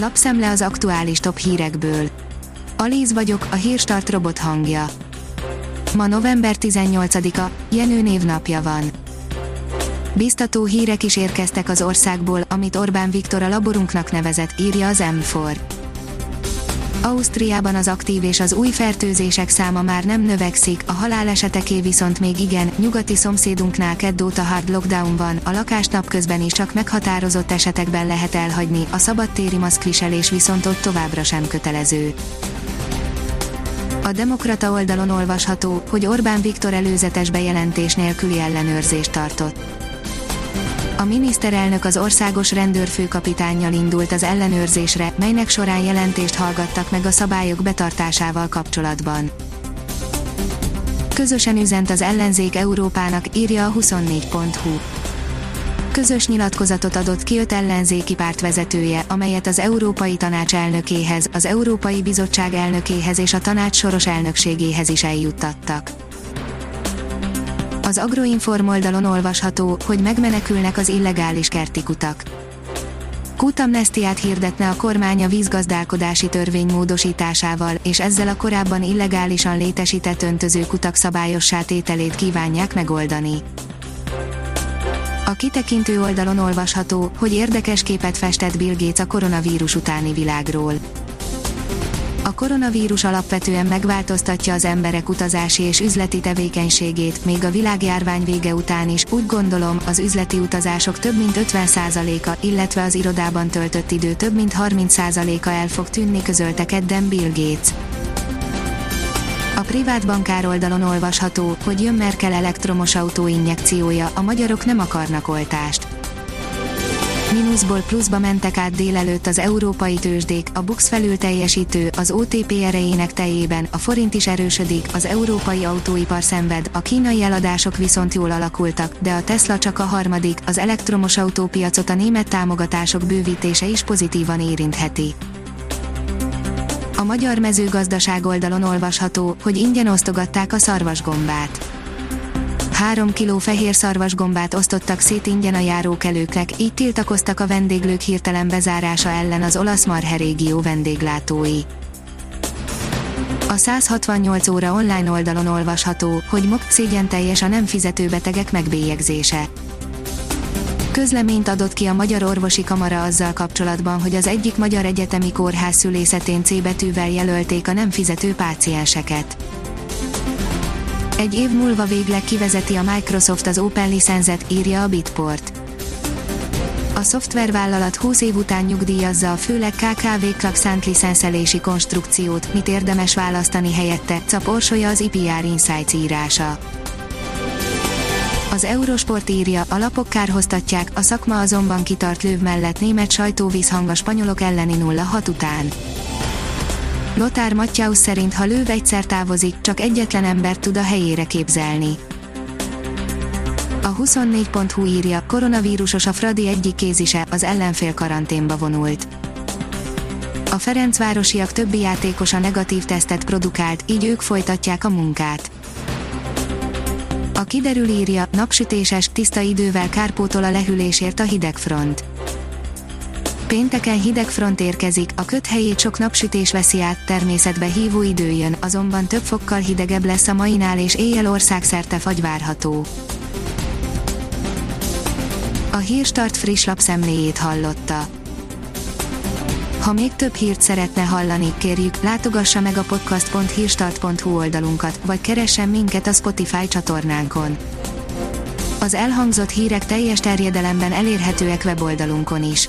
Lapszemle az aktuális top hírekből. Alíz vagyok, a Hírstart robot hangja. Ma november 18-a, Jenő névnapja van. Biztató hírek is érkeztek az országból, amit Orbán Viktor a laborunknak nevezett, írja az M4. Ausztriában az aktív és az új fertőzések száma már nem növekszik, a haláleseteké viszont még igen. Nyugati szomszédunknál kedd óta hard lockdown van, a lakást napközben is csak meghatározott esetekben lehet elhagyni, a szabadtéri maszkviselés viszont ott továbbra sem kötelező. A Demokrata oldalon olvasható, hogy Orbán Viktor előzetes bejelentés nélküli ellenőrzést tartott. A miniszterelnök az országos rendőrfőkapitánnyal indult az ellenőrzésre, melynek során jelentést hallgattak meg a szabályok betartásával kapcsolatban. Közösen üzent az ellenzék Európának, írja a 24.hu. Közös nyilatkozatot adott ki 5 ellenzéki párt vezetője, amelyet az Európai Tanács elnökéhez, az Európai Bizottság elnökéhez és a Tanács soros elnökségéhez is eljuttattak. Az Agroinform oldalon olvasható, hogy megmenekülnek az illegális kerti kutak. Kutamnesztiát hirdetne a kormány a vízgazdálkodási törvény módosításával, és ezzel a korábban illegálisan létesített öntöző kutak szabályossá tételét kívánják megoldani. A Kitekintő oldalon olvasható, hogy érdekes képet festett Bill Gates a koronavírus utáni világról. A koronavírus alapvetően megváltoztatja az emberek utazási és üzleti tevékenységét, még a világjárvány vége után is, úgy gondolom, az üzleti utazások több mint 50%-a, illetve az irodában töltött idő több mint 30%-a el fog tűnni, közölte kedden Bill Gates. A privát bankár oldalon olvasható, hogy jön Merkel elektromos autó injekciója, a magyarok nem akarnak oltást. Mínuszból pluszba mentek át délelőtt az európai tőzsdék, a BUX felül teljesítő, az OTP erejének tejében, a forint is erősödik, az európai autóipar szenved, a kínai eladások viszont jól alakultak, de a Tesla csak a harmadik, az elektromos autópiacot a német támogatások bővítése is pozitívan érintheti. A Magyar Mezőgazdaság oldalon olvasható, hogy ingyen osztogatták a szarvasgombát. 3 kiló fehér szarvasgombát osztottak szét ingyen a járókelőknek, így tiltakoztak a vendéglők hirtelen bezárása ellen az Olasz Marhe régió vendéglátói. A 168 óra online oldalon olvasható, hogy szégyenteljes a nem fizető betegek megbélyegzése. Közleményt adott ki a Magyar Orvosi Kamara azzal kapcsolatban, hogy az egyik magyar egyetemi kórház szülészetén C betűvel jelölték a nem fizető pácienseket. Egy év múlva végleg kivezeti a Microsoft az Open License-et, írja a Bitport. A szoftvervállalat 20 év után nyugdíjazza a főleg KKV-knak szánt licenszelési konstrukciót, mit érdemes választani helyette, caporsolja az IPR Insights írása. Az Eurosport írja, a lapok kárhoztatják, a szakma azonban kitart Löw mellett, német sajtóvízhang a spanyolok elleni 0-6 után. Lothar Matthäus szerint, ha Löw egyszer távozik, csak egyetlen embert tud a helyére képzelni. A 24.hu írja, koronavírusos a Fradi egyik kézise, az ellenfél karanténba vonult. A ferencvárosiak többi játékosa negatív tesztet produkált, így ők folytatják a munkát. A Kiderül írja, napsütéses, tiszta idővel kárpótol a lehűlésért a hidegfront. Pénteken hideg front érkezik, a köt helyét sok napsütés veszi át, természetbe hívó idő jön, azonban több fokkal hidegebb lesz a mainál, és éjjel országszerte fagy várható. A Hírstart friss lapszemléjét hallotta. Ha még több hírt szeretne hallani, kérjük, látogassa meg a podcast.hírstart.hu oldalunkat, vagy keressen minket a Spotify csatornánkon. Az elhangzott hírek teljes terjedelemben elérhetőek weboldalunkon is.